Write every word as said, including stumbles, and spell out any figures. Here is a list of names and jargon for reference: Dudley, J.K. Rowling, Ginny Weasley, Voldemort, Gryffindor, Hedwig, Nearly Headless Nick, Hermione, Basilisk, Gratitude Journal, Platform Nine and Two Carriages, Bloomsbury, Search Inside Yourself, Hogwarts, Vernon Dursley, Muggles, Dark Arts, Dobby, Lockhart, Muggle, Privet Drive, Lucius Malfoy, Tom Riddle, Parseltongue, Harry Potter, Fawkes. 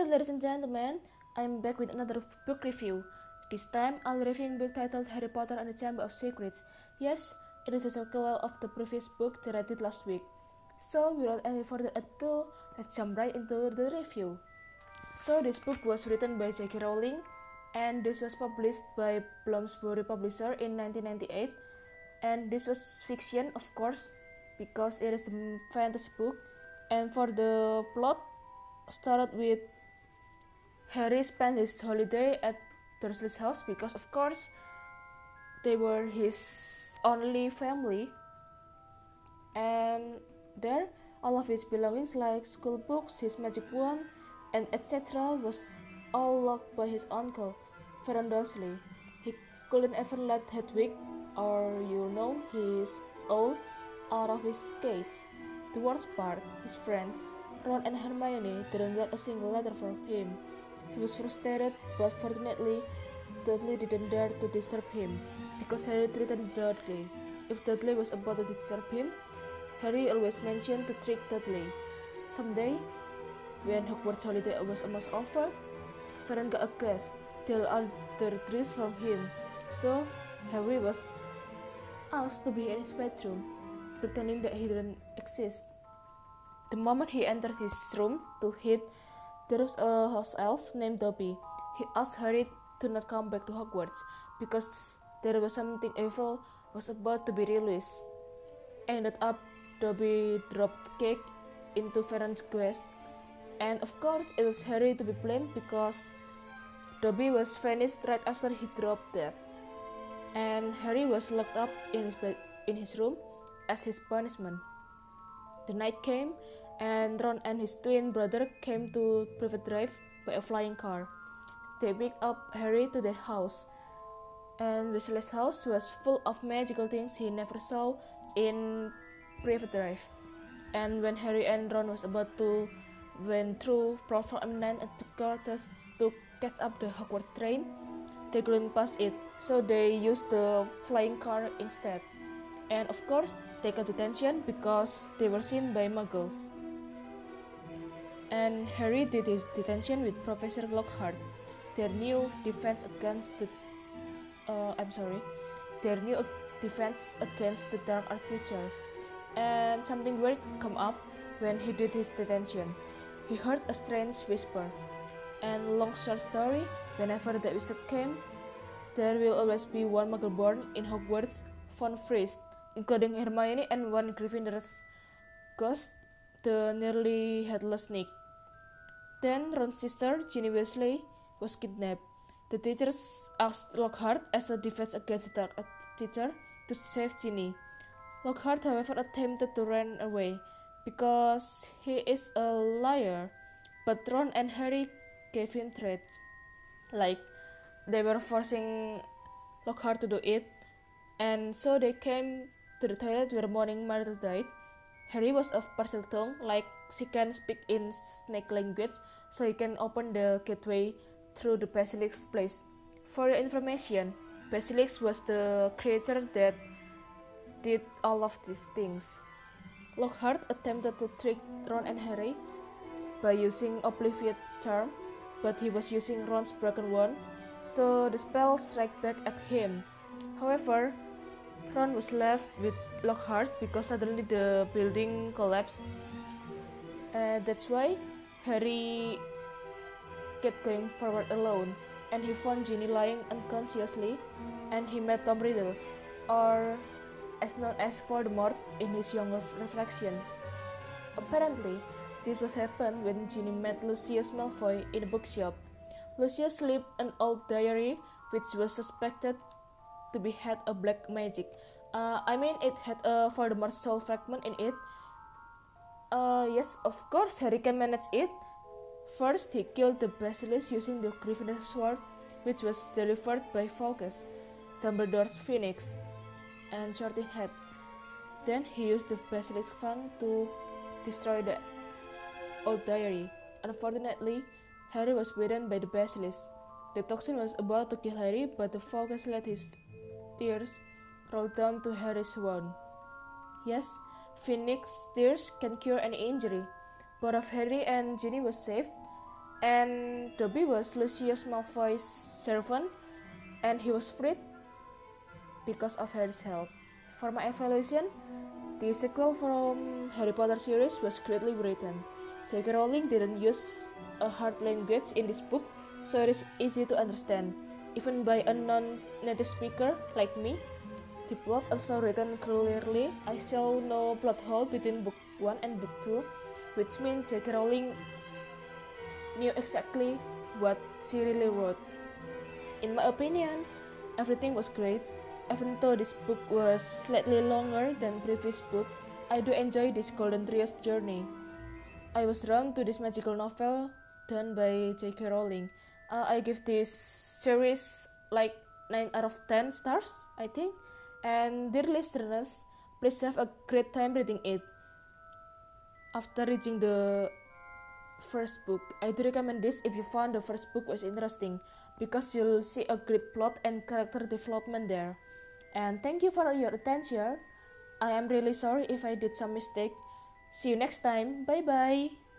Hi ladies and gentlemen, I'm back with another book review. This time I'm reviewing a book titled Harry Potter and the Chamber of Secrets. Yes, it is a sequel of the previous book that I did last week. So without any further ado, let's jump right into the review. So this book was written by J K Rowling and this was published by Bloomsbury Publisher in nineteen ninety-eight. And this was fiction, of course, because it is the fantasy book. And for the plot, started with Harry spent his holiday at Dursley's house because, of course, they were his only family. And there, all of his belongings like school books, his magic wand, and et cetera was all locked by his uncle, Vernon Dursley. He couldn't ever let Hedwig, or you know, his old, out of his skates. The worst part, his friends, Ron and Hermione, didn't write a single letter for him. He was frustrated, but fortunately, Dudley didn't dare to disturb him, because Harry threatened Dudley. If Dudley was about to disturb him, Harry always mentioned to trick Dudley. Someday, when Hogwarts holiday was almost over, Vernon got a guest, till other trees from him, so Harry was asked to be in his bedroom, pretending that he didn't exist. The moment he entered his room to hid, there was a house elf named Dobby. He asked Harry to not come back to Hogwarts because there was something evil was about to be released. Ended up, Dobby dropped cake into Vernon's quest, and of course it was Harry to be blamed because Dobby was vanished right after he dropped that, and Harry was locked up in his bed, in his room as his punishment. The night came, and Ron and his twin brother came to Privet Drive by a flying car. They picked up Harry to their house, and Weasley's house was full of magical things he never saw in Privet Drive. And when Harry and Ron was about to went through Platform Nine and Two Carriages to catch up the Hogwarts train, they couldn't pass it, so they used the flying car instead. And of course, they got detention because they were seen by Muggles. And Harry did his detention with Professor Lockhart, their new defense against the uh, I'm sorry, their new defense against the Dark Arts teacher. And something weird came up when he did his detention. He heard a strange whisper. And long short story, whenever that whisper came, there will always be one Muggle born in Hogwarts, found freeze, including Hermione and one Gryffindor's ghost, the Nearly Headless Nick. Then Ron's sister, Ginny Weasley, was kidnapped. The teachers asked Lockhart as a defense against the Dark Arts teacher to save Ginny. Lockhart, however, attempted to run away because he is a liar, but Ron and Harry gave him threats, like they were forcing Lockhart to do it. And so they came to the toilet where Morning Myrtle died. Harry was of Parseltongue, like she can speak in snake language, so he can open the gateway through the Basilisk's place. For your information, Basilisk was the creature that did all of these things. Lockhart attempted to trick Ron and Harry by using Obliviate charm, but he was using Ron's broken wand, so the spell struck back at him. However, Ron was left with Lockhart because suddenly the building collapsed. Uh, that's why Harry kept going forward alone, and he found Ginny lying unconsciously, and he met Tom Riddle, or as known as Voldemort, in his younger reflection. Apparently, this was happened when Ginny met Lucius Malfoy in a bookshop. Lucius slipped an old diary which was suspected to be had a black magic. Uh, I mean, it had a Voldemort's soul fragment in it. Uh, yes, of course, Harry can manage it. First, he killed the Basilisk using the Gryffindor sword, which was delivered by Fawkes, Dumbledore's phoenix, and Shorty head. Then he used the Basilisk fang to destroy the old diary. Unfortunately, Harry was bitten by the Basilisk. The toxin was about to kill Harry, but the Fawkes let his tears roll down to Harry's wound. Yes, Phoenix tears can cure any injury. Both of Harry and Ginny were saved, and Dobby was Lucius Malfoy's servant, and he was freed because of Harry's help. For my evaluation, the sequel from Harry Potter series was greatly written. J K. Rowling didn't use a hard language in this book, so it is easy to understand, even by a non-native speaker like me. The plot also written clearly. I saw no plot hole between book one and book two, which means J K. Rowling knew exactly what she really wrote. In my opinion, everything was great. Even though this book was slightly longer than previous book, I do enjoy this Golden Trio's journey. I was drawn to this magical novel done by J K. Rowling. Uh, I give this series like nine out of ten stars, I think. And dear listeners, please have a great time reading it. After reading the first book, I do recommend this if you found the first book was interesting, because you'll see a great plot and character development there. And thank you for your attention. I am really sorry if I did some mistake. See you next time. Bye bye.